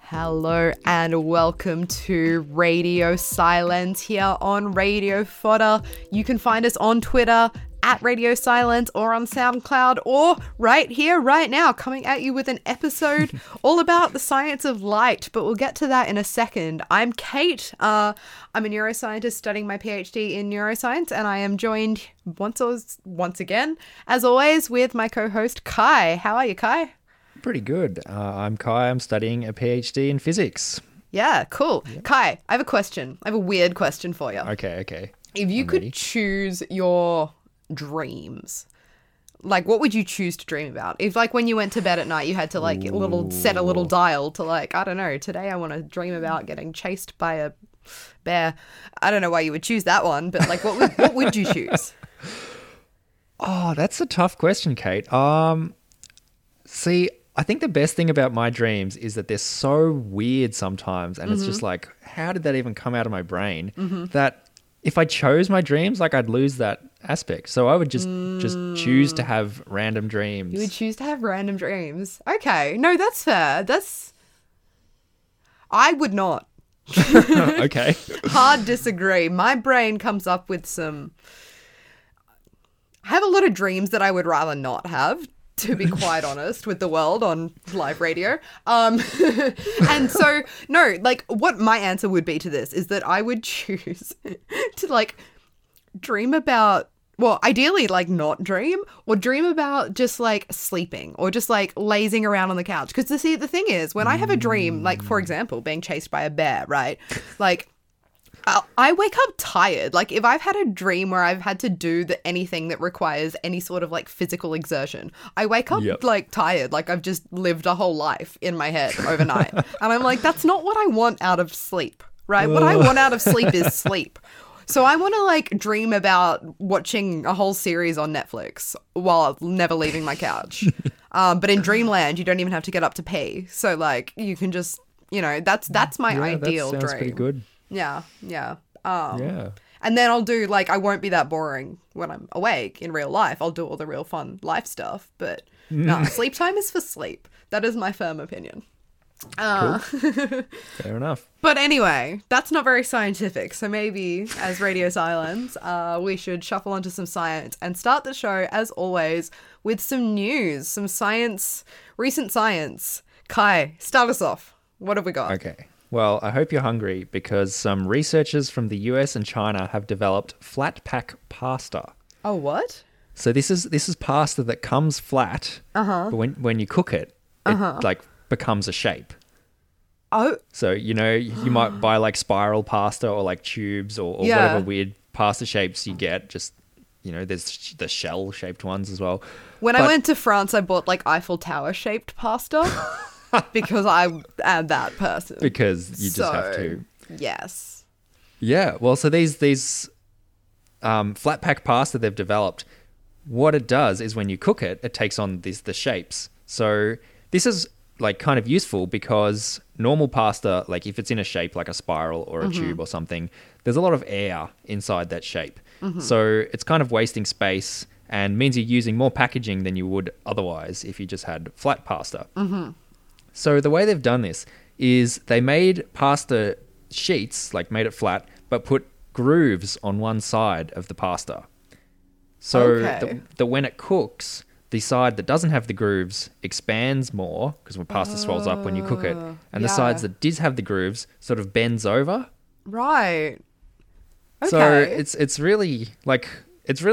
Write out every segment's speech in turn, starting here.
Hello and welcome to Radio Silence here on Radio Fodder. You can find us on Twitter at Radio Silence or on SoundCloud or right here, right now, coming at you with an episode all about the science of light, but we'll get to that in a second. I'm Kate. I'm a neuroscientist studying my PhD in neuroscience, and I am joined once again, as always, with my co-host Kai. How are you, Kai? Pretty good. I'm Kai. I'm studying a PhD in physics. Yeah, cool. Yeah. Kai, I have a question. I have a weird question for you. Okay. If you could choose your dreams, like what would you choose to dream about? If like when you went to bed at night, you had to like set a little dial to like, I don't know, today I want to dream about getting chased by a bear. I don't know why you would choose that one, but like what would you choose? Oh, that's a tough question, Kate. See, I think the best thing about my dreams is that they're so weird sometimes, and it's just like, how did that even come out of my brain? That if I chose my dreams, like I'd lose that aspect. So I would just choose to have random dreams. You would choose to have random dreams. Okay. No, that's fair. I would not. Okay. Hard disagree. My brain comes up with I have a lot of dreams that I would rather not have, to be quite honest with the world on live radio. And so, no, like what my answer would be to this is that I would choose to like dream about, well, ideally like not dream or dream about just like sleeping or just like lazing around on the couch. Because the thing is, when I have a dream, like for example, being chased by a bear, right? Like I wake up tired. Like if I've had a dream where I've had to do anything that requires any sort of like physical exertion, I wake up like tired. Like I've just lived a whole life in my head overnight. And I'm like, that's not what I want out of sleep, right? What I want out of sleep is sleep. So I want to like dream about watching a whole series on Netflix while never leaving my couch. But in dreamland, you don't even have to get up to pee. So like you can just, you know, that's my ideal dream. That sounds pretty good. Yeah. And then I'll do, like, I won't be that boring when I'm awake in real life. I'll do all the real fun life stuff, but no, sleep time is for sleep. That is my firm opinion. Cool. Fair enough. But anyway, that's not very scientific, so maybe as Radio Silence, we should shuffle onto some science and start the show, as always, with some news, some science, recent science. Kai, start us off. What have we got? Okay. Well, I hope you're hungry because some researchers from the US and China have developed flat pack pasta. Oh, what? So this is pasta that comes flat, but when you cook it, it like becomes a shape. Oh. So, you know, you might buy like spiral pasta or like tubes or whatever weird pasta shapes you get. Just, you know, there's the shell-shaped ones as well. When I went to France, I bought like Eiffel Tower-shaped pasta. Because I am that person. Because you just have to. Yes. Yeah. Well, so these flat pack pasta they've developed, what it does is when you cook it, it takes on the shapes. So this is like kind of useful because normal pasta, like if it's in a shape like a spiral or a tube or something, there's a lot of air inside that shape. So it's kind of wasting space and means you're using more packaging than you would otherwise if you just had flat pasta. So the way they've done this is they made pasta sheets, like made it flat, but put grooves on one side of the pasta. So that when it cooks, the side that doesn't have the grooves expands more because when pasta swells up when you cook it, and the sides that did have the grooves sort of bends over. Right. Okay. So it's really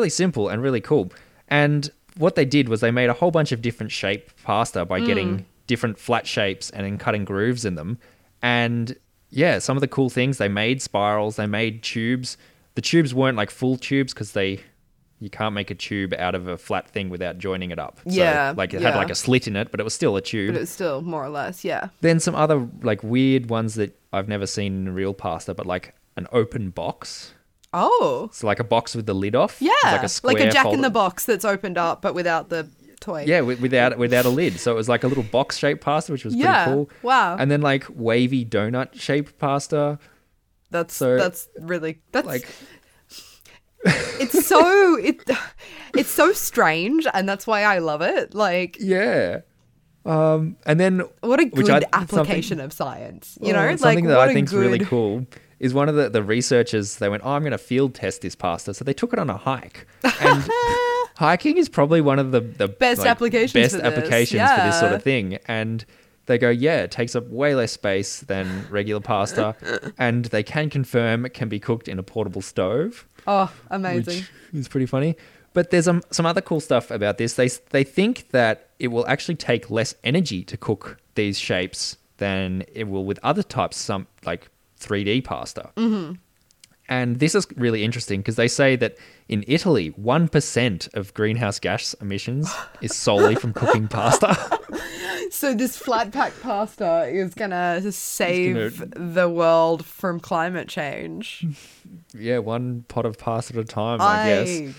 simple and really cool. And what they did was they made a whole bunch of different shape pasta by getting different flat shapes and then cutting grooves in them. And yeah, some of the cool things, they made spirals, they made tubes. The tubes weren't like full tubes because you can't make a tube out of a flat thing without joining it up. Yeah. So, like it had like a slit in it, but it was still a tube. But it was still more or less, yeah. Then some other like weird ones that I've never seen in real pasta, but like an open box. Oh. It's like a box with the lid off. Yeah. It's like a square jack-in-the-box that's opened up but without the toy. Yeah, without a lid. So it was like a little box-shaped pasta, which was pretty cool. Wow. And then like wavy donut-shaped pasta. That's really it's so strange, and that's why I love it. Like, yeah. And then what a good application of science, you know? Something that I think is really cool is one of the researchers, they went, oh, I'm going to field test this pasta. So they took it on a hike. And hiking is probably one of the best applications for this sort of thing. And they go, yeah, it takes up way less space than regular pasta. And they can confirm it can be cooked in a portable stove. Oh, amazing. It's pretty funny. But there's some other cool stuff about this. They think that it will actually take less energy to cook these shapes than it will with other types, some like 3D pasta. Mm-hmm. And this is really interesting because they say that in Italy, 1% of greenhouse gas emissions is solely from cooking pasta. So this flat pack pasta is going to save the world from climate change. Yeah, one pot of pasta at a time, I guess.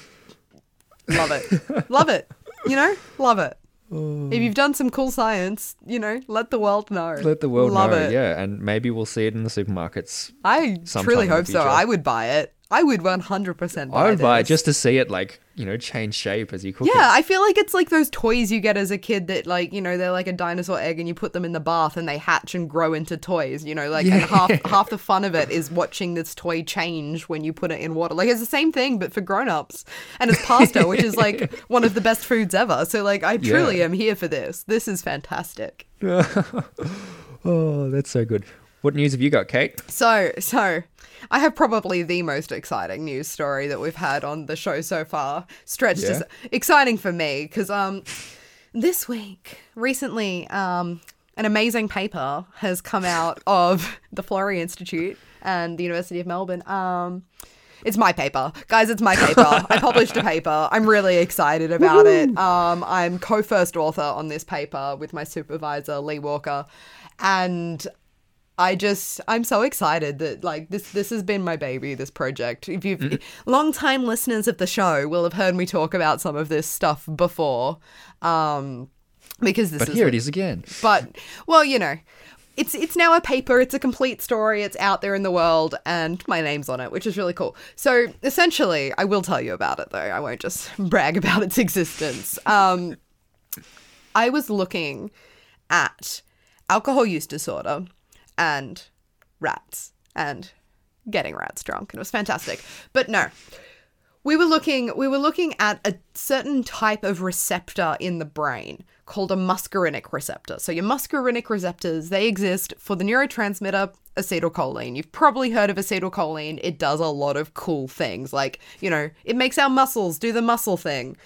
Love it. Love it. You know? Love it. Oh. If you've done some cool science, you know, let the world know. Let the world know. Yeah, and maybe we'll see it in the supermarkets. I truly hope so. I would buy it. I would 100% buy it. I would buy it just to see it, like, you know, change shape as you cook it. Yeah, I feel like it's like those toys you get as a kid that, like, you know, they're like a dinosaur egg and you put them in the bath and they hatch and grow into toys, you know, like, and half the fun of it is watching this toy change when you put it in water. Like, it's the same thing, but for grown-ups. And it's pasta, which is, like, one of the best foods ever. So, like, I truly am here for this. This is fantastic. Oh, that's so good. What news have you got, Kate? So I have probably the most exciting news story that we've had on the show so far. Stretched as exciting for me because this week, recently, an amazing paper has come out of the Florey Institute and the University of Melbourne. It's my paper. Guys, it's my paper. I published a paper. I'm really excited about it. I'm co-first author on this paper with my supervisor, Lee Walker, and I'm so excited that, like, this has been my baby, this project. If you've long-time listeners of the show will have heard me talk about some of this stuff before, because this is... But here it is again. But, well, you know, it's now a paper, it's a complete story, it's out there in the world, and my name's on it, which is really cool. So, essentially, I will tell you about it, though. I won't just brag about its existence. I was looking at alcohol use disorder and rats and getting rats drunk, and it was fantastic. But no, we were looking at a certain type of receptor in the brain called a muscarinic receptor. So your muscarinic receptors, they exist for the neurotransmitter acetylcholine. You've probably heard of acetylcholine. It does a lot of cool things, like, you know, it makes our muscles do the muscle thing.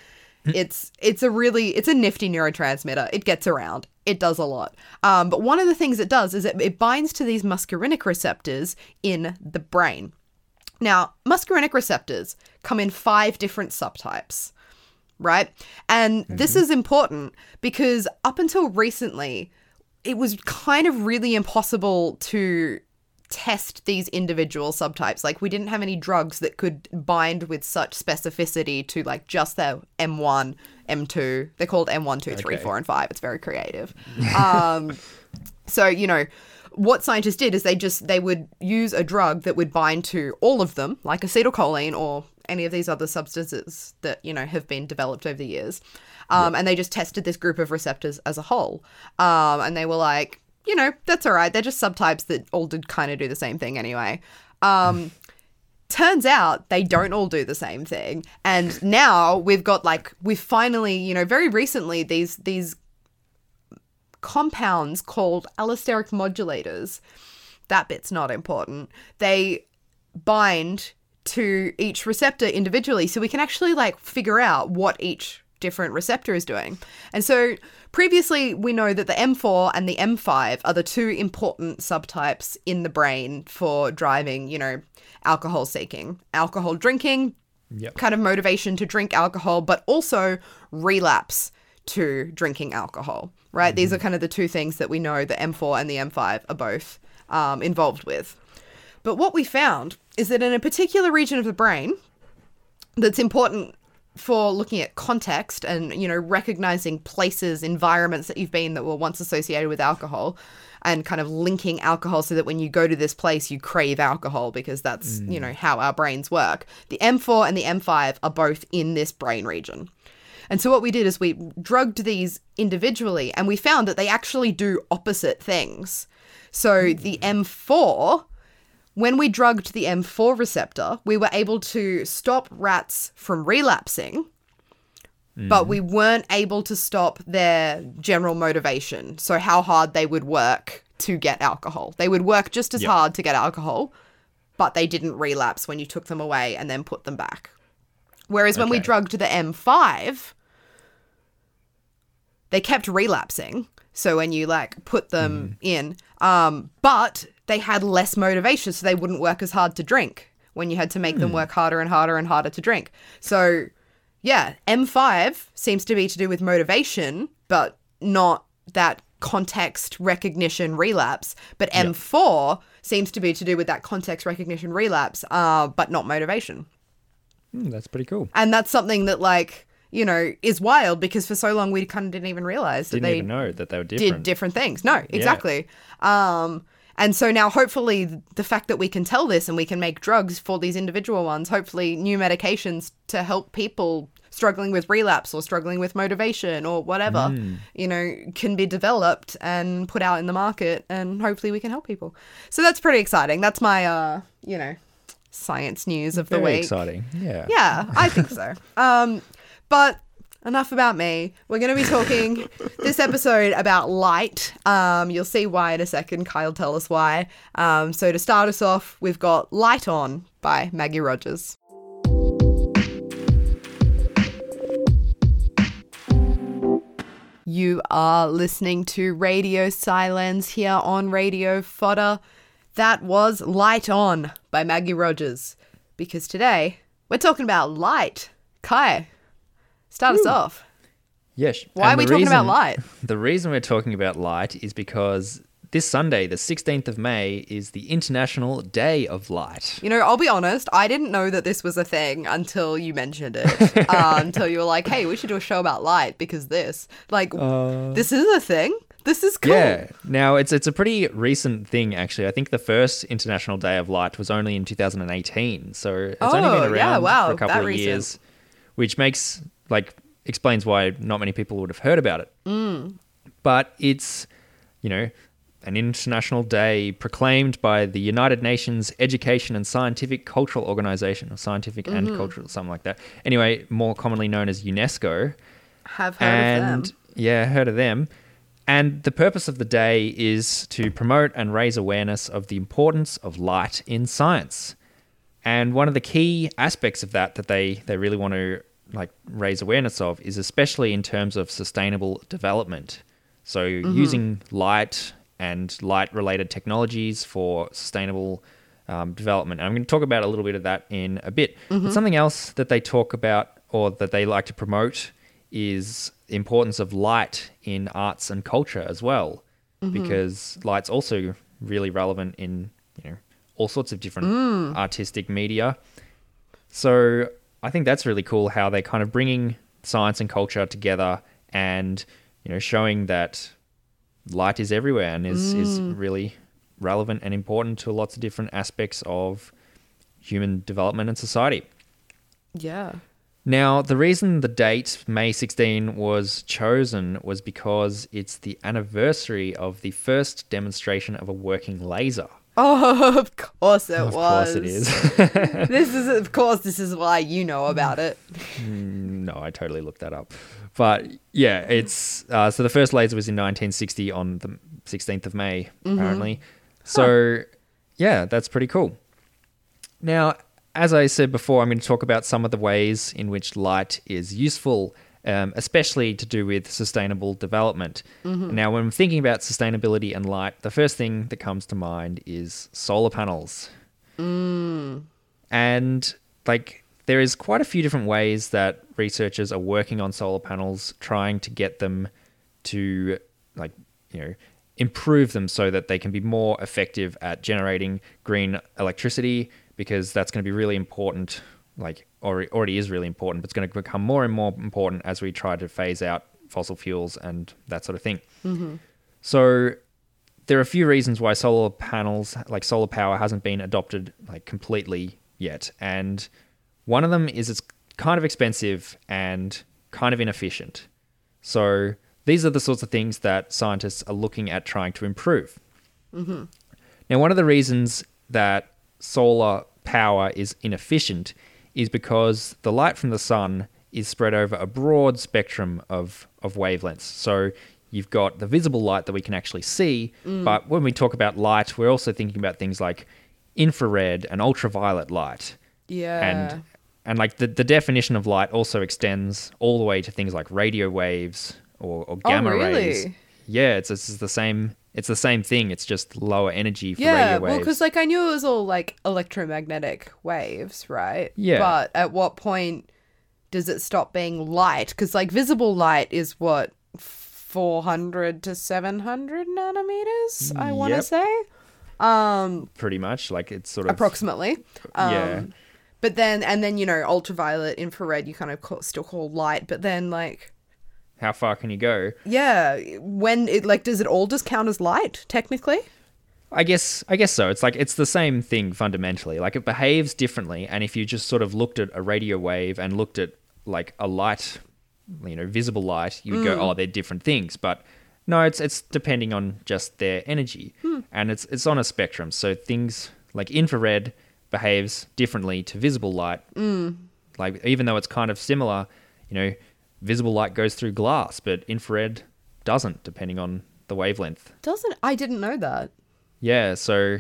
It's a nifty neurotransmitter. It gets around. It does a lot. But one of the things it does is it binds to these muscarinic receptors in the brain. Now, muscarinic receptors come in 5 different subtypes, right? And this is important because up until recently, it was kind of really impossible to test these individual subtypes. Like, we didn't have any drugs that could bind with such specificity to, like, just their M1, M2. They're called M1, 2, 3, 4, and 5. It's very creative. So, you know, what scientists did is they would use a drug that would bind to all of them, like acetylcholine or any of these other substances that, you know, have been developed over the years. And they just tested this group of receptors as a whole. And they were like, you know, that's all right. They're just subtypes that all did kind of do the same thing anyway. Turns out they don't all do the same thing. And now we've got, like, we've finally, you know, very recently, these compounds called allosteric modulators. That bit's not important. They bind to each receptor individually. So we can actually, like, figure out what each different receptor is doing. And so previously we know that the M4 and the M5 are the 2 important subtypes in the brain for driving, you know, alcohol seeking, alcohol drinking, kind of motivation to drink alcohol, but also relapse to drinking alcohol, right? Mm-hmm. These are kind of the 2 things that we know the M4 and the M5 are both involved with. But what we found is that in a particular region of the brain that's important for looking at context and, you know, recognizing places, environments that you've been that were once associated with alcohol, and kind of linking alcohol so that when you go to this place, you crave alcohol because that's, you know, how our brains work. The M4 and the M5 are both in this brain region. And so what we did is we drugged these individually and we found that they actually do opposite things. So the M4, when we drugged the M4 receptor, we were able to stop rats from relapsing, but we weren't able to stop their general motivation. So how hard they would work to get alcohol. They would work just as hard to get alcohol, but they didn't relapse when you took them away and then put them back. Whereas when we drugged the M5, they kept relapsing. So when you like put them in, but they had less motivation, so they wouldn't work as hard to drink when you had to make them work harder and harder and harder to drink. So yeah, M5 seems to be to do with motivation, but not that context recognition relapse. But M4 seems to be to do with that context recognition relapse, but not motivation. That's pretty cool. And that's something that, like, you know, is wild because for so long we kind of didn't even realize that they even know that they were different. Did different things. No, exactly. Yeah. And so now hopefully the fact that we can tell this and we can make drugs for these individual ones, hopefully new medications to help people struggling with relapse or struggling with motivation or whatever, you know, can be developed and put out in the market, and hopefully we can help people. So that's pretty exciting. That's my, you know, science news of the week. Very exciting. Yeah. Yeah, I think so. But enough about me. We're going to be talking this episode about light. You'll see why in a second. Kai will tell us why. So to start us off, we've got Light On by Maggie Rogers. You are listening to Radio Silence here on Radio Fodder. That was Light On by Maggie Rogers. Because today we're talking about light. Kai, start us off. Yes. Why are we talking about light? The reason we're talking about light is because this Sunday, the 16th of May, is the International Day of Light. You know, I'll be honest, I didn't know that this was a thing until you mentioned it. Until you were like, hey, we should do a show about light because this. Like, this is a thing. This is cool. Yeah. Now, it's a pretty recent thing, actually. I think the first International Day of Light was only in 2018. So it's only been around for a couple of years, which makes... like, explains why not many people would have heard about it. But it's, you know, an international day proclaimed by the United Nations Education and Scientific Cultural Organization, or Scientific and Cultural, something like that. Anyway, more commonly known as UNESCO. Have heard of them. Yeah, heard of them. And the purpose of the day is to promote and raise awareness of the importance of light in science. And one of the key aspects of that they really want to like raise awareness of is especially in terms of sustainable development. So using light and light related technologies for sustainable development. And I'm going to talk about a little bit of that in a bit. But something else that they talk about or that they like to promote is the importance of light in arts and culture as well, because light's also really relevant in, you know, all sorts of different artistic media. So I think that's really cool how they're kind of bringing science and culture together and, you know, showing that light is everywhere and is really relevant and important to lots of different aspects of human development and society. Yeah. Now, the reason the date, May 16, was chosen was because it's the anniversary of the first demonstration of a working laser. Oh, of course it was. Of course it is. This is why you know about it. No, I totally looked that up. But yeah, it's so the first laser was in 1960 on the 16th of May, apparently. So yeah, that's pretty cool. Now, as I said before, I'm going to talk about some of the ways in which light is useful, especially to do with sustainable development. Now, when I'm thinking about sustainability and light, the first thing that comes to mind is solar panels. And like there is quite a few different ways that researchers are working on solar panels, trying to get them to, like, you know, improve them so that they can be more effective at generating green electricity, because that's going to be really important, like already is really important, but it's going to become more and more important as we try to phase out fossil fuels and that sort of thing. So There are a few reasons why solar panels, like solar power, hasn't been adopted like completely yet. And one of them is it's kind of expensive and kind of inefficient. So these are the sorts of things that scientists are looking at trying to improve. Mm-hmm. Now, one of the reasons that solar power is inefficient is because the light from the sun is spread over a broad spectrum of wavelengths. So you've got the visible light that we can actually see, but when we talk about light, we're also thinking about things like infrared and ultraviolet light. Yeah. And like the definition of light also extends all the way to things like radio waves or gamma rays. Yeah, it's the same. It's the same thing. It's just lower energy for radio waves. Yeah, well, because like I knew it was all like electromagnetic waves, right? Yeah. But at what point does it stop being light? Because like visible light is what 400 to 700 nanometers. I want to say. Pretty much, like it's sort of approximately. Yeah. But then, and then, you know, ultraviolet, infrared, you kind of still call light, but then like, how far can you go? Yeah. When it like, does it all just count as light technically? I guess so. It's like, it's the same thing fundamentally. Like it behaves differently. And if you just sort of looked at a radio wave and looked at like a light, you know, visible light, you would go, oh, they're different things. But no, it's depending on just their energy and it's on a spectrum. So things like infrared behaves differently to visible light. Like even though it's kind of similar, you know, visible light goes through glass, but infrared doesn't, depending on the wavelength. Doesn't? I didn't know that. Yeah, so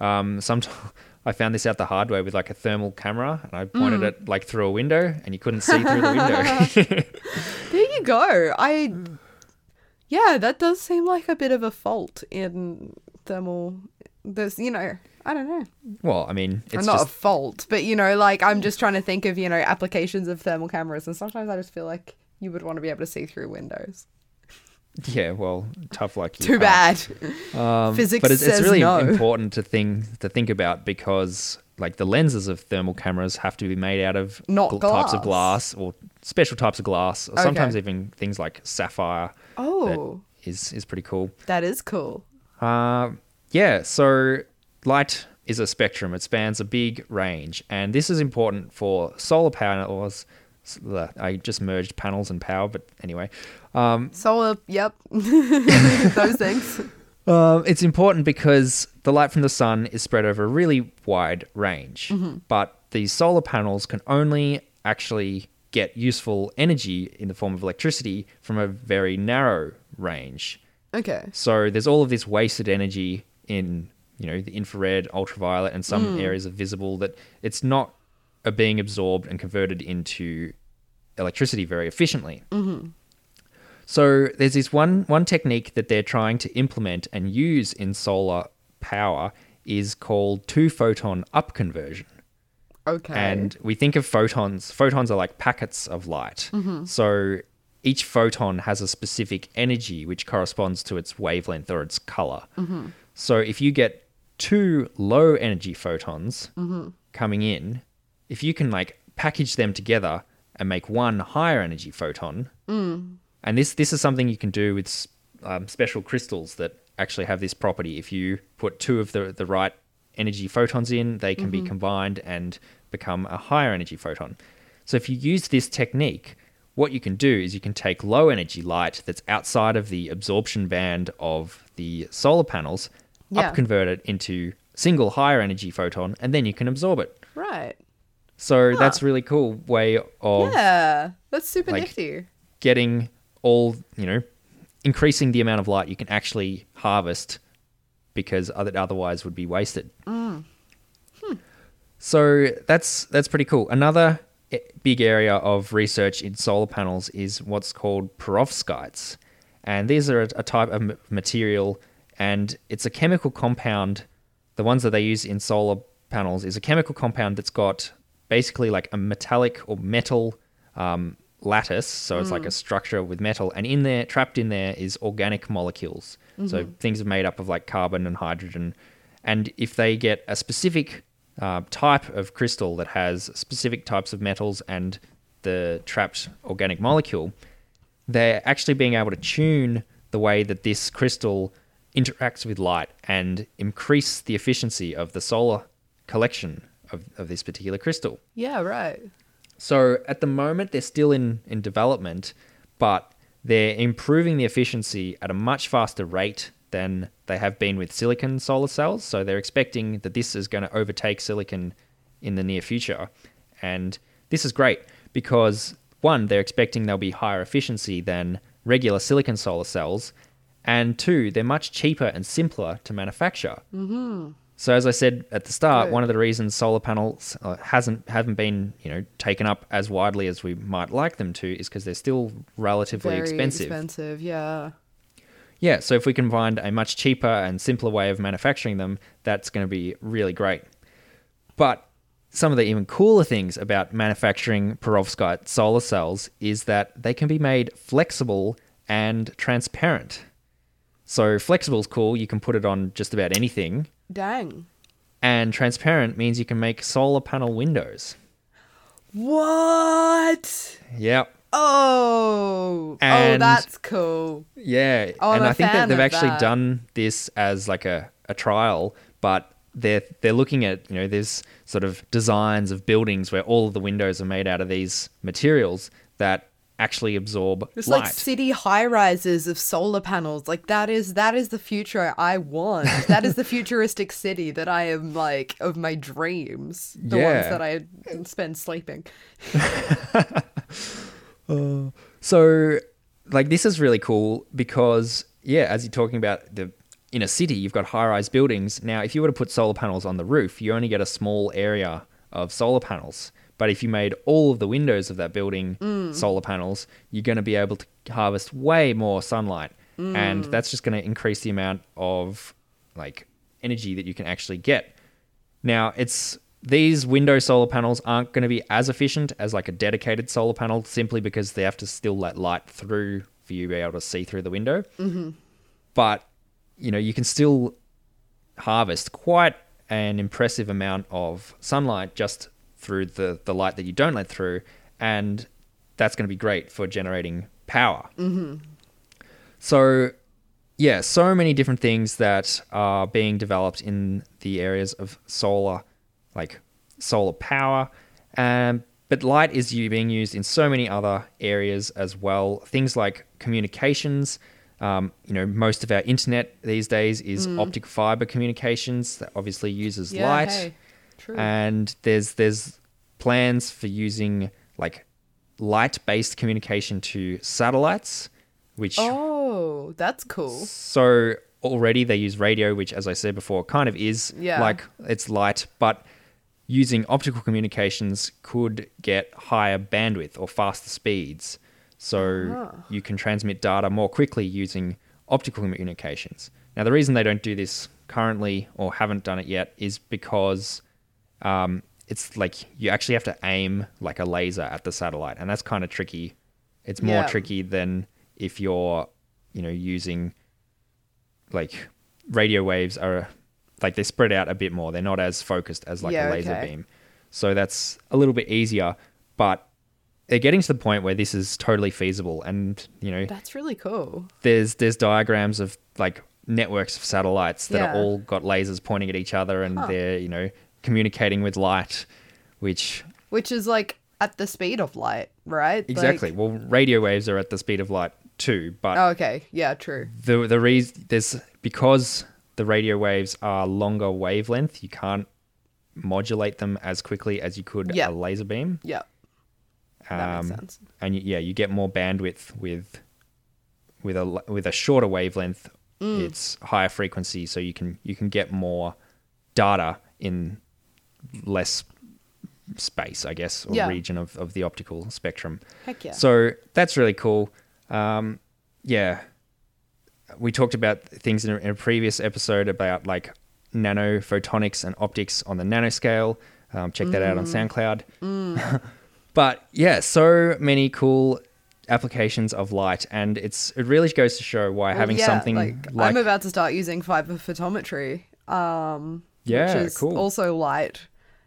I found this out the hard way with like a thermal camera, and I pointed it like through a window, and you couldn't see through the window. There you go. Yeah, that does seem like a bit of a fault in thermal. There's, you know, I don't know. Well, I mean, it's not a fault, but, you know, like I'm just trying to think of, you know, applications of thermal cameras. And sometimes I just feel like you would want to be able to see through windows. Yeah, well, tough luck. Too bad. Physics but it's says really important to think about because like the lenses of thermal cameras have to be made out of types of glass or special types of glass, or sometimes even things like sapphire. Oh, that is pretty cool. That is cool. Yeah, so light is a spectrum. It spans a big range, and this is important for solar panels. I just merged panels and power, but anyway. Solar, yep. Those things. It's important because the light from the sun is spread over a really wide range, but the solar panels can only actually get useful energy in the form of electricity from a very narrow range. Okay. So there's all of this wasted energy in, you know, the infrared, ultraviolet, and some areas of visible that it's not are being absorbed and converted into electricity very efficiently. So there's this one technique that they're trying to implement and use in solar power is called two-photon upconversion. Okay. And we think of photons. Photons are like packets of light. So each photon has a specific energy which corresponds to its wavelength or its color. So if you get two low energy photons coming in, if you can like package them together and make one higher energy photon, and this is something you can do with special crystals that actually have this property. If you put two of the right energy photons in, they can be combined and become a higher energy photon. So if you use this technique, what you can do is you can take low energy light that's outside of the absorption band of the solar panels, upconvert it into single higher energy photon, and then you can absorb it. Right. So that's a really cool way of that's super like, nifty. Getting all, you know, increasing the amount of light you can actually harvest because otherwise would be wasted. So that's pretty cool. Another big area of research in solar panels is what's called perovskites, and these are a type of material, and it's a chemical compound. The ones that they use in solar panels is a chemical compound that's got basically like a metallic or metal lattice. So it's like a structure with metal. And in there, trapped in there is organic molecules. So things are made up of like carbon and hydrogen. And if they get a specific type of crystal that has specific types of metals and the trapped organic molecule, they're actually being able to tune the way that this crystal interacts with light and increase the efficiency of the solar collection of this particular crystal. Yeah, right. So at the moment, they're still in development, but they're improving the efficiency at a much faster rate than they have been with silicon solar cells. So they're expecting that this is going to overtake silicon in the near future. And this is great because, one, they're expecting there'll be higher efficiency than regular silicon solar cells. And two, they're much cheaper and simpler to manufacture. Mm-hmm. So as I said at the start, One of the reasons solar panels haven't been, taken up as widely as we might like them to is because they're still relatively expensive. Very expensive, yeah. Yeah, so if we can find a much cheaper and simpler way of manufacturing them, that's going to be really great. But some of the even cooler things about manufacturing perovskite solar cells is that they can be made flexible and transparent. So flexible's cool, you can put it on just about anything. Dang. And transparent means you can make solar panel windows. What? Yep. Oh, and that's cool. Yeah, and I think that they've actually done this as like a trial, but they're looking at, there's sort of designs of buildings where all of the windows are made out of these materials that actually absorb light. It's like city high-rises of solar panels. Like that is the future I want. That is the futuristic city that I am like of my dreams. The ones that I spend sleeping. So, this is really cool because, as you're talking about in a city, you've got high-rise buildings. Now, if you were to put solar panels on the roof, you only get a small area of solar panels. But if you made all of the windows of that building solar panels, you're going to be able to harvest way more sunlight. Mm. And that's just going to increase the amount of, energy that you can actually get. Now, these window solar panels aren't going to be as efficient as a dedicated solar panel simply because they have to still let light through for you to be able to see through the window. Mm-hmm. But, you can still harvest quite an impressive amount of sunlight just through the light that you don't let through, and that's going to be great for generating power. Mm-hmm. So, so many different things that are being developed in the areas of solar solar power. But light is being used in so many other areas as well. Things like communications. Most of our internet these days is optic fiber communications that obviously uses light. Hey. True. And there's plans for using light-based communication to satellites, which... Oh, that's cool. So already they use radio, which, as I said before, kind of is it's light, but... using optical communications could get higher bandwidth or faster speeds. So you can transmit data more quickly using optical communications. Now, the reason they don't do this currently or haven't done it yet is because it's you actually have to aim a laser at the satellite, and that's kind of tricky. It's more tricky than if you're, using radio waves are... they spread out a bit more. They're not as focused as a laser beam. So that's a little bit easier, but they're getting to the point where this is totally feasible. And, that's really cool. There's diagrams of networks of satellites that are all got lasers pointing at each other and they're, communicating with light, which is at the speed of light, right? Exactly. Radio waves are at the speed of light too, but... Oh, okay. Yeah, true. The reason because the radio waves are longer wavelength. You can't modulate them as quickly as you could a laser beam. Yeah, that makes sense. And you get more bandwidth with a shorter wavelength. Mm. It's higher frequency, so you can get more data in less space, I guess, or region of the optical spectrum. Heck yeah! So that's really cool. We talked about things in a previous episode about nanophotonics and optics on the nanoscale. Check that out on SoundCloud. Mm. But so many cool applications of light, and it really goes to show why having something I'm about to start using fiber photometry, which is cool. Also light,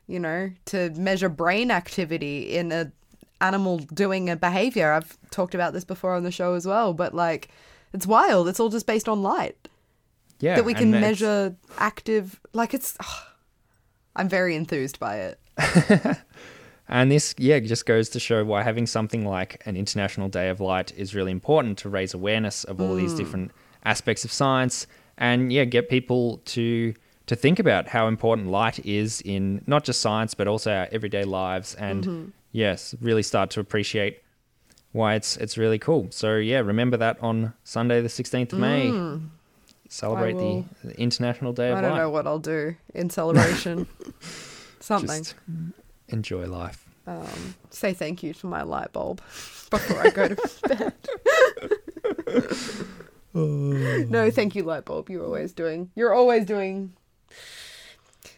to measure brain activity in an animal doing a behavior. I've talked about this before on the show as well, but it's wild. It's all just based on light. Yeah, that we can measure active, like it's, oh, I'm very enthused by it. And this, yeah, just goes to show why having something like an International Day of Light is really important to raise awareness of all these different aspects of science and, yeah, get people to think about how important light is in not just science but also our everyday lives and, yes, really start to appreciate why it's really cool. So, yeah, remember that on Sunday the 16th of May. Celebrate the International Day of Light. I don't know what I'll do in celebration. Something. Just enjoy life. Say thank you to my light bulb before I go to bed. No, thank you, light bulb. You're always doing.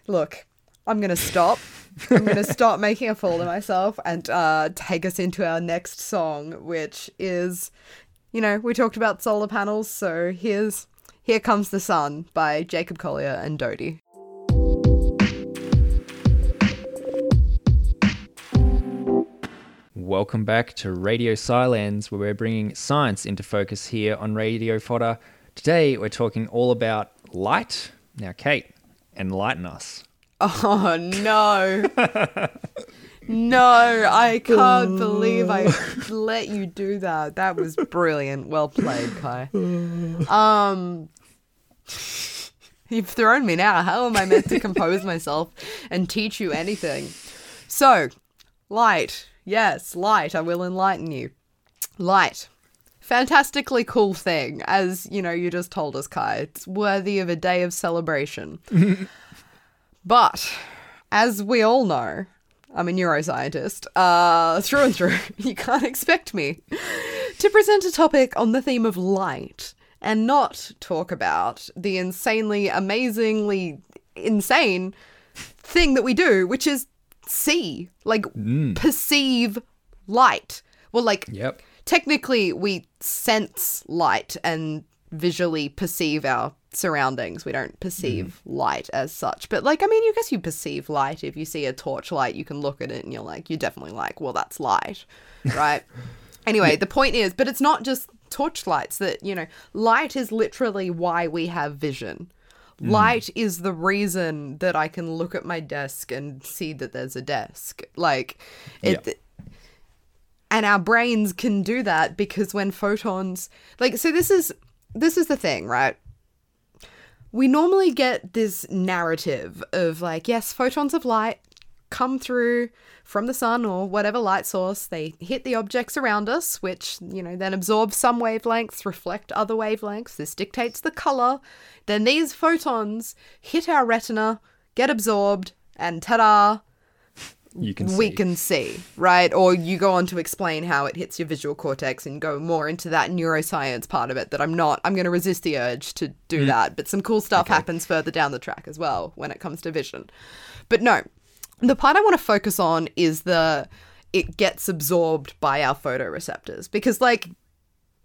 Look, I'm going to stop. I'm going to stop making a fool of myself and take us into our next song, which is, you know, we talked about solar panels, so Here Comes the Sun by Jacob Collier and Dodie. Welcome back to Radio Silence, where we're bringing science into focus here on Radio Fodder. Today, we're talking all about light. Now, Kate, enlighten us. Oh, no. No, I can't believe I let you do that. That was brilliant. Well played, Kai. You've thrown me now. How am I meant to compose myself and teach you anything? So, light. Yes, light. I will enlighten you. Light. Fantastically cool thing, as, you know, you just told us, Kai. It's worthy of a day of celebration. But, as we all know, I'm a neuroscientist, through and through. You can't expect me to present a topic on the theme of light and not talk about the insanely, amazingly insane thing that we do, which is see, like perceive light. Well, like technically we sense light and visually perceive our surroundings. We don't perceive light as such, but like, I mean, you guess you perceive light. If you see a torch light, you can look at it and you're like, you're definitely like, well, that's light, right? Anyway, the point is, but it's not just torch lights that, you know, light is literally why we have vision. Light is the reason that I can look at my desk and see that there's a desk. Like it. Yep. And our brains can do that because when photons, like, so this is the thing, right? We normally get this narrative of like, yes, photons of light come through from the sun or whatever light source. They hit the objects around us, which, you know, then absorb some wavelengths, reflect other wavelengths. This dictates the color. Then these photons hit our retina, get absorbed, and ta-da, we can see, right? Or you go on to explain how it hits your visual cortex and go more into that neuroscience part of it that I'm going to resist the urge to do that. But some cool stuff happens further down the track as well when it comes to vision. But no, the part I want to focus on is it gets absorbed by our photoreceptors because, like,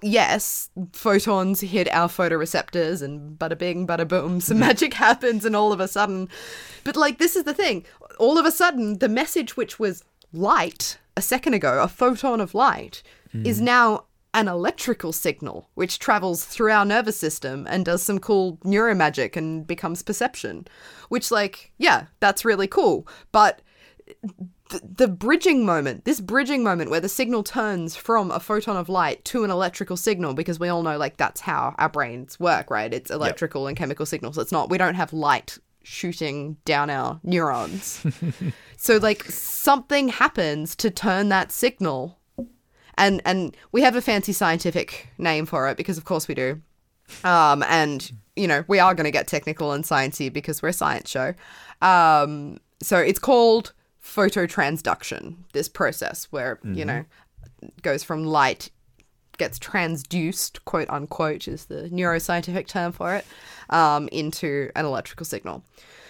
yes, photons hit our photoreceptors and bada bing, bada boom, some magic happens and all of a sudden. But like, this is the thing. All of a sudden, the message which was light a second ago, a photon of light, is now an electrical signal which travels through our nervous system and does some cool neuromagic and becomes perception, which, like, yeah, that's really cool. But the bridging moment, this bridging moment where the signal turns from a photon of light to an electrical signal, because we all know, like, that's how our brains work, right? It's electrical and chemical signals. It's not, we don't have light shooting down our neurons. So, like, something happens to turn that signal. And we have a fancy scientific name for it because, of course, we do. And, you know, we are going to get technical and sciencey because we're a science show. So it's called phototransduction, this process where, you know, goes from light, gets transduced, quote unquote, is the neuroscientific term for it, into an electrical signal.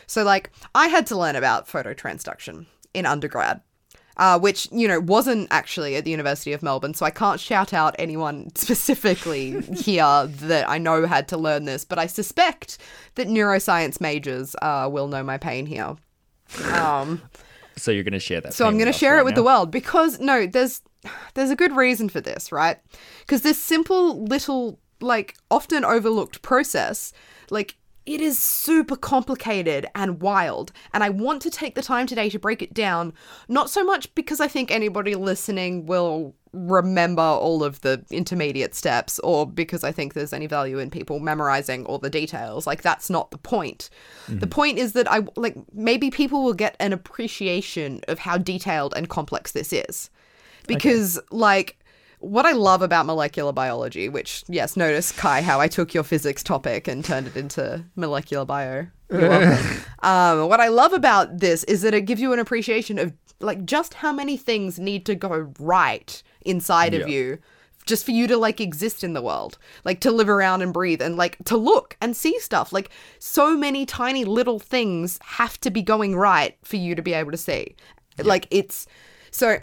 So, like, I had to learn about phototransduction in undergrad, which, you know, wasn't actually at the University of Melbourne, so I can't shout out anyone specifically here that I know had to learn this, but I suspect that neuroscience majors will know my pain here. So you're going to share that. So I'm going to share it with the world because, no, there's a good reason for this, right? Because this simple little like, often overlooked process, like, it is super complicated and wild, and I want to take the time today to break it down, not so much because I think anybody listening will remember all of the intermediate steps or because I think there's any value in people memorizing all the details. Like, that's not the point. Mm-hmm. The point is that I, like, maybe people will get an appreciation of how detailed and complex this is. Because, okay, like, what I love about molecular biology, which, yes, notice, Kai, how I took your physics topic and turned it into molecular bio. You're welcome. What I love about this is that it gives you an appreciation of, like, just how many things need to go right inside of you just for you to, like, exist in the world, like, to live around and breathe and, like, to look and see stuff. Like, so many tiny little things have to be going right for you to be able to see. Yeah. Like, it's... So,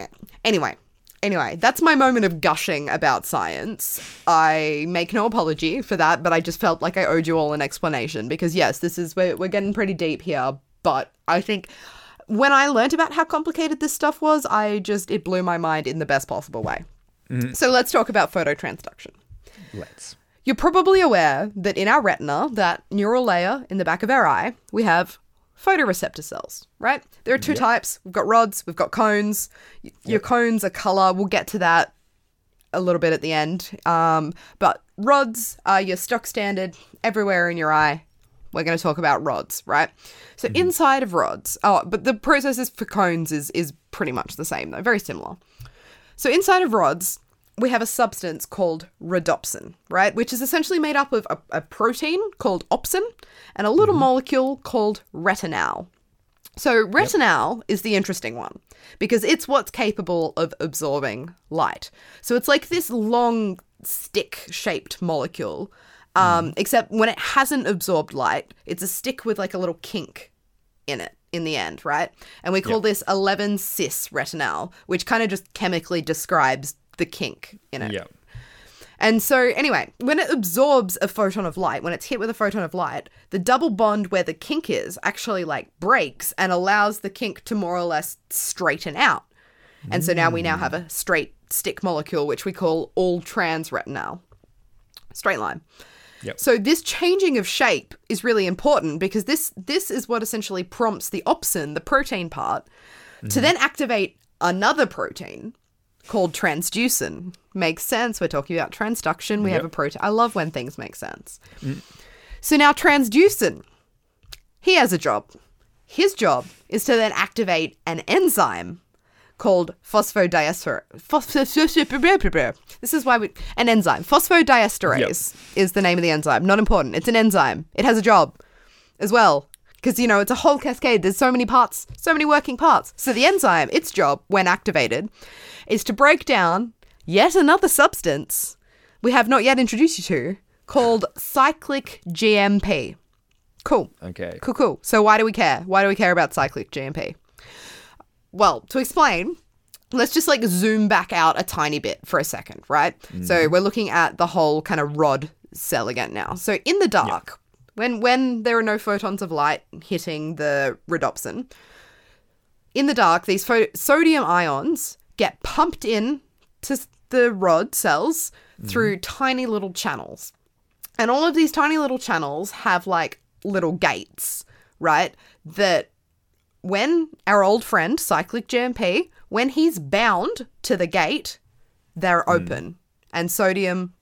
Anyway, that's my moment of gushing about science. I make no apology for that, but I just felt like I owed you all an explanation because, yes, this is where we're getting pretty deep here. But I think when I learned about how complicated this stuff was, it blew my mind in the best possible way. Mm-hmm. So let's talk about phototransduction. Let's. You're probably aware that in our retina, that neural layer in the back of our eye, we have photoreceptor cells, right? There are two types. We've got rods, we've got cones. Your cones are color. We'll get to that a little bit at the end. But rods are your stock standard everywhere in your eye. We're going to talk about rods, right? So inside of rods, but the processes for cones is pretty much the same though, very similar. So inside of rods, we have a substance called rhodopsin, right? Which is essentially made up of a protein called opsin and a little molecule called retinal. So retinal is the interesting one because it's what's capable of absorbing light. So it's like this long stick-shaped molecule, except when it hasn't absorbed light, it's a stick with like a little kink in it in the end, right? And we call this 11-cis retinal, which kind of just chemically describes the kink in it. Yeah. And so anyway, when it absorbs a photon of light, when it's hit with a photon of light, the double bond where the kink is actually like breaks and allows the kink to more or less straighten out. And so now we have a straight stick molecule, which we call all trans retinal. Straight line. Yep. So this changing of shape is really important because this is what essentially prompts the opsin, the protein part, to then activate another protein called transducin. Makes sense. We're talking about transduction. We have a protein. I love when things make sense. So now transducin, he has a job. His job is to then activate an enzyme called phosphodiesterase. This is why an enzyme. Phosphodiesterase is the name of the enzyme. Not important. It's an enzyme. It has a job as well. Because, you know, it's a whole cascade. There's so many parts, so many working parts. So the enzyme, its job, when activated, is to break down yet another substance we have not yet introduced you to called cyclic GMP. Cool. Okay. Cool. So why do we care? Why do we care about cyclic GMP? Well, to explain, let's just like zoom back out a tiny bit for a second, right? So we're looking at the whole kind of rod cell again now. So in the dark, when there are no photons of light hitting the rhodopsin, in the dark, these sodium ions get pumped in to the rod cells through tiny little channels. And all of these tiny little channels have like little gates, right? That when our old friend, cyclic GMP, when he's bound to the gate, they're open and sodium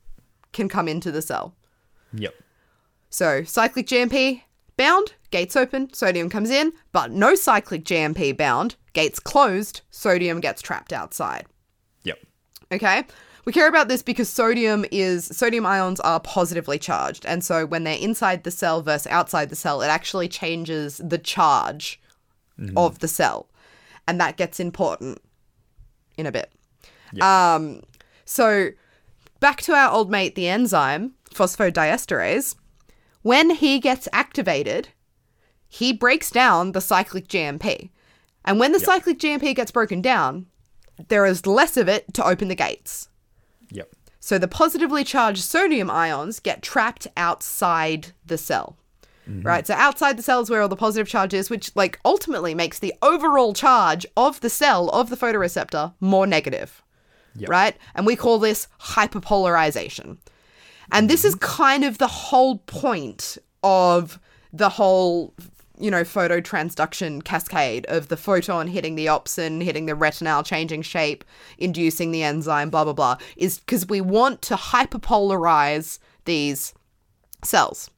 can come into the cell. Yep. So cyclic GMP bound, gates open, sodium comes in, but no cyclic GMP bound, gates closed, sodium gets trapped outside. Yep. Okay? We care about this because sodium ions are positively charged. And so when they're inside the cell versus outside the cell, it actually changes the charge of the cell. And that gets important in a bit. Yep. So back to our old mate, the enzyme, phosphodiesterase. When he gets activated, he breaks down the cyclic GMP. And when the cyclic GMP gets broken down, there is less of it to open the gates. Yep. So the positively charged sodium ions get trapped outside the cell, right? So outside the cell is where all the positive charge is, which like ultimately makes the overall charge of the cell, of the photoreceptor, more negative, right? And we call this hyperpolarization. And this is kind of the whole point of the whole, you know, phototransduction cascade of the photon hitting the opsin, hitting the retinal, changing shape, inducing the enzyme, blah, blah, blah, is because we want to hyperpolarize these cells.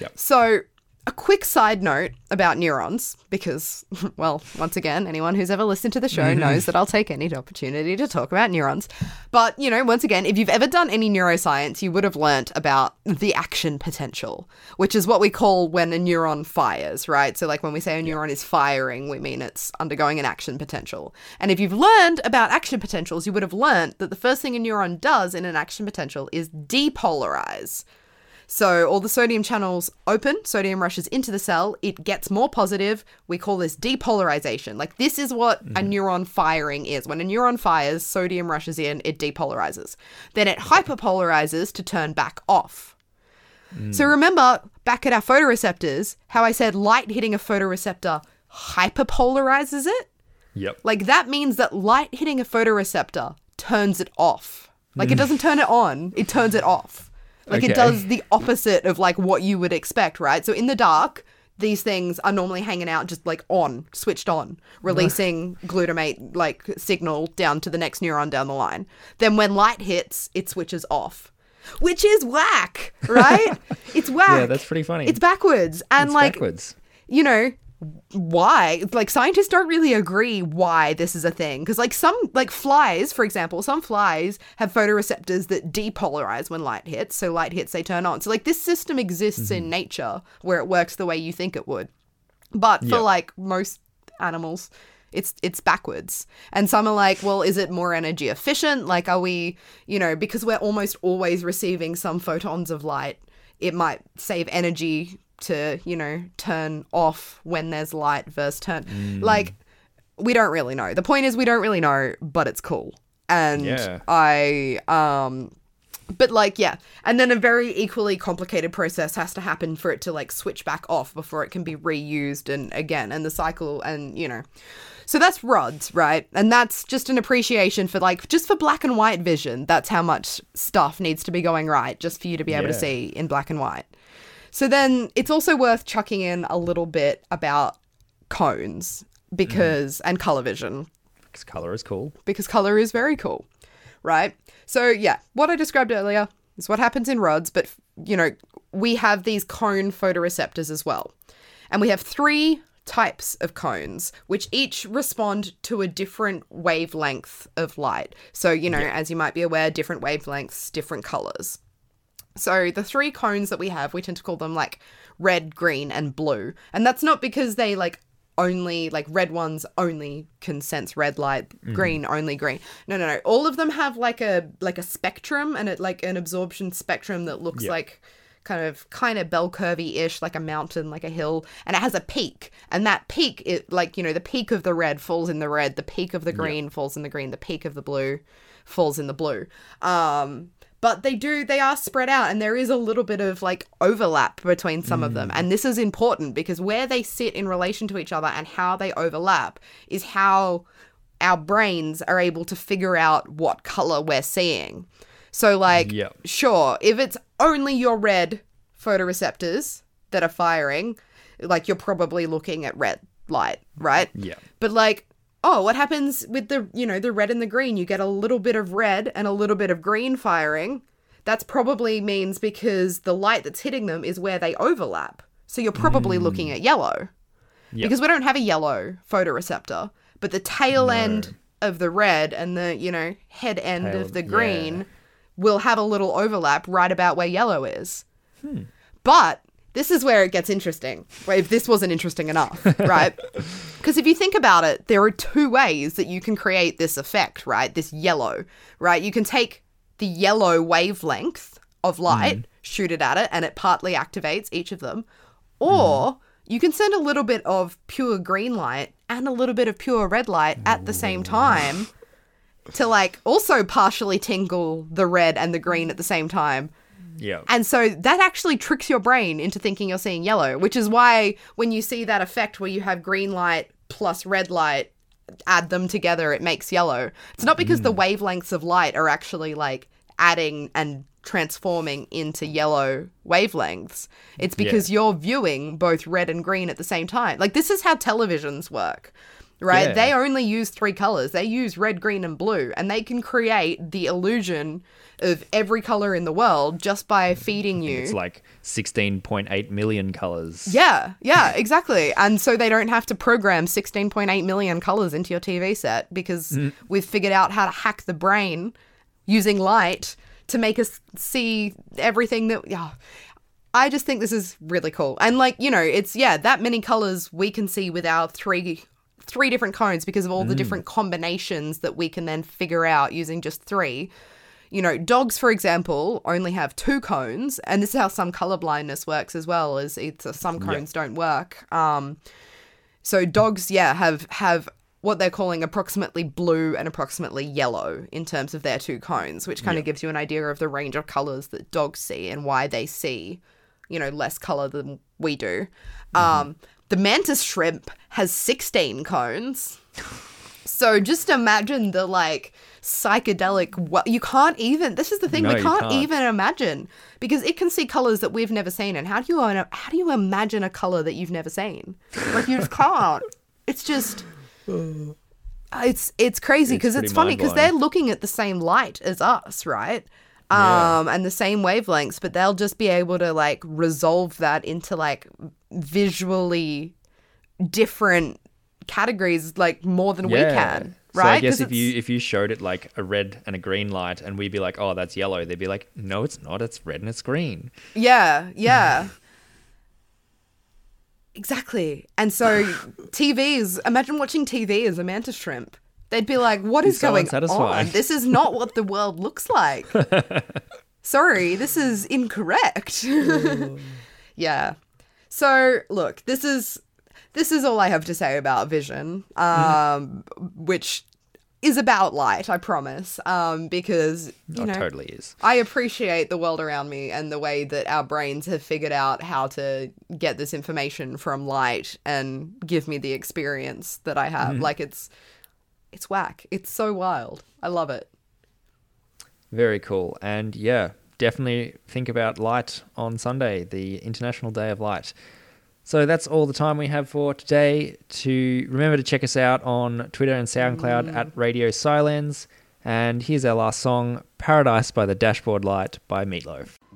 Yep. So a quick side note about neurons, because, well, once again, anyone who's ever listened to the show knows that I'll take any opportunity to talk about neurons. But, you know, once again, if you've ever done any neuroscience, you would have learnt about the action potential, which is what we call when a neuron fires, right? So, like, when we say a neuron is firing, we mean it's undergoing an action potential. And if you've learned about action potentials, you would have learnt that the first thing a neuron does in an action potential is depolarize. So all the sodium channels open, sodium rushes into the cell, it gets more positive. We call this depolarization. Like, this is what a neuron firing is. When a neuron fires, sodium rushes in, it depolarizes. Then it hyperpolarizes to turn back off. So remember back at our photoreceptors, how I said light hitting a photoreceptor hyperpolarizes it? Yep. Like, that means that light hitting a photoreceptor turns it off. Like, it doesn't turn it on, it turns it off. Like, it does the opposite of, like, what you would expect, right? So in the dark, these things are normally hanging out just, like, on, switched on, releasing glutamate, like, signal down to the next neuron down the line. Then when light hits, it switches off, which is whack, right? It's whack. Yeah, that's pretty funny. It's backwards. And, you know, why? Like, scientists don't really agree why this is a thing. Because, like, some, like, flies, for example, some flies have photoreceptors that depolarize when light hits. So light hits, they turn on. So, like, this system exists in nature where it works the way you think it would. But for, like, most animals, it's backwards. And some are like, well, is it more energy efficient? Like, are we, you know, because we're almost always receiving some photons of light, it might save energy to, you know, turn off when there's light versus turn. Like, we don't really know. The point is we don't really know, but it's cool. And but, like, and then a very equally complicated process has to happen for it to, like, switch back off before it can be reused and again, and the cycle, and, you know. So that's rods, right? And that's just an appreciation for, like, just for black and white vision. That's how much stuff needs to be going right just for you to be able to see in black and white. So then it's also worth chucking in a little bit about cones because and colour vision. Because colour is cool. Because colour is very cool, right? So, yeah, what I described earlier is what happens in rods, but, you know, we have these cone photoreceptors as well. And we have three types of cones, which each respond to a different wavelength of light. So, you know, as you might be aware, different wavelengths, different colours. So the three cones that we have, we tend to call them, like, red, green, and blue. And that's not because they, like, only, like, red ones only can sense red light, green only green. No. All of them have, like, a spectrum, and it, like, an absorption spectrum that looks like kind of bell curvy-ish, like a mountain, like a hill, and it has a peak. And that peak, it, like, you know, the peak of the red falls in the red, the peak of the green falls in the green, the peak of the blue falls in the blue. But they are spread out, and there is a little bit of, like, overlap between some of them. And this is important because where they sit in relation to each other and how they overlap is how our brains are able to figure out what color we're seeing. So, like, sure, if it's only your red photoreceptors that are firing, like, you're probably looking at red light, right? Yeah. But, like, oh, what happens with the, you know, the red and the green? You get a little bit of red and a little bit of green firing. That's probably means because the light that's hitting them is where they overlap. So you're probably looking at yellow. Yep. Because we don't have a yellow photoreceptor, but the tail end of the red and the, you know, head end of the green will have a little overlap right about where yellow is. But this is where it gets interesting, if this wasn't interesting enough, right? Because if you think about it, there are two ways that you can create this effect, right? This yellow, right? You can take the yellow wavelength of light, shoot it at it, and it partly activates each of them. Or you can send a little bit of pure green light and a little bit of pure red light at the same time to, like, also partially tingle the red and the green at the same time. Yeah. And so that actually tricks your brain into thinking you're seeing yellow, which is why when you see that effect where you have green light plus red light, add them together, it makes yellow. It's not because the wavelengths of light are actually, like, adding and transforming into yellow wavelengths. It's because you're viewing both red and green at the same time. Like, this is how televisions work, right? Yeah. They only use three colors. They use red, green, and blue, and they can create the illusion of every color in the world just by feeding you. It's like 16.8 million colors. Yeah, exactly. And so they don't have to program 16.8 million colors into your TV set because we've figured out how to hack the brain using light to make us see everything that... Oh, I just think this is really cool. And, like, you know, it's, that many colors we can see with our three different cones because of all the different combinations that we can then figure out using just three. You know, dogs, for example, only have two cones, and this is how some color blindness works as well, is some cones don't work. So dogs, have what they're calling approximately blue and approximately yellow in terms of their two cones, which kind of gives you an idea of the range of colors that dogs see and why they see, you know, less color than we do. The mantis shrimp has 16 cones. So just imagine the, like, psychedelic... You can't even... This is the thing. We can't even imagine because it can see colors that we've never seen. And how do you imagine a color that you've never seen? Like, you just can't. It's just... It's crazy because it's funny because they're looking at the same light as us, right? And the same wavelengths, but they'll just be able to, like, resolve that into, like, visually different categories, like, more than we can, right? So I guess if you showed it, like, a red and a green light and we'd be like, oh, that's yellow, they'd be like, no, it's not, it's red and it's green. Yeah. Exactly. And so TVs, imagine watching TV as a mantis shrimp. They'd be like, what is going on? This is not what the world looks like. Sorry, this is incorrect. Yeah. So, look, this is all I have to say about vision, which is about light, I promise, because, you know, totally is. I appreciate the world around me and the way that our brains have figured out how to get this information from light and give me the experience that I have. Like, it's whack. It's so wild. I love it. Very cool. And definitely think about light on Sunday, the International Day of Light. So that's all the time we have for today. To remember to check us out on Twitter and SoundCloud at Radio Silence. And here's our last song, Paradise by the Dashboard Light by Meatloaf.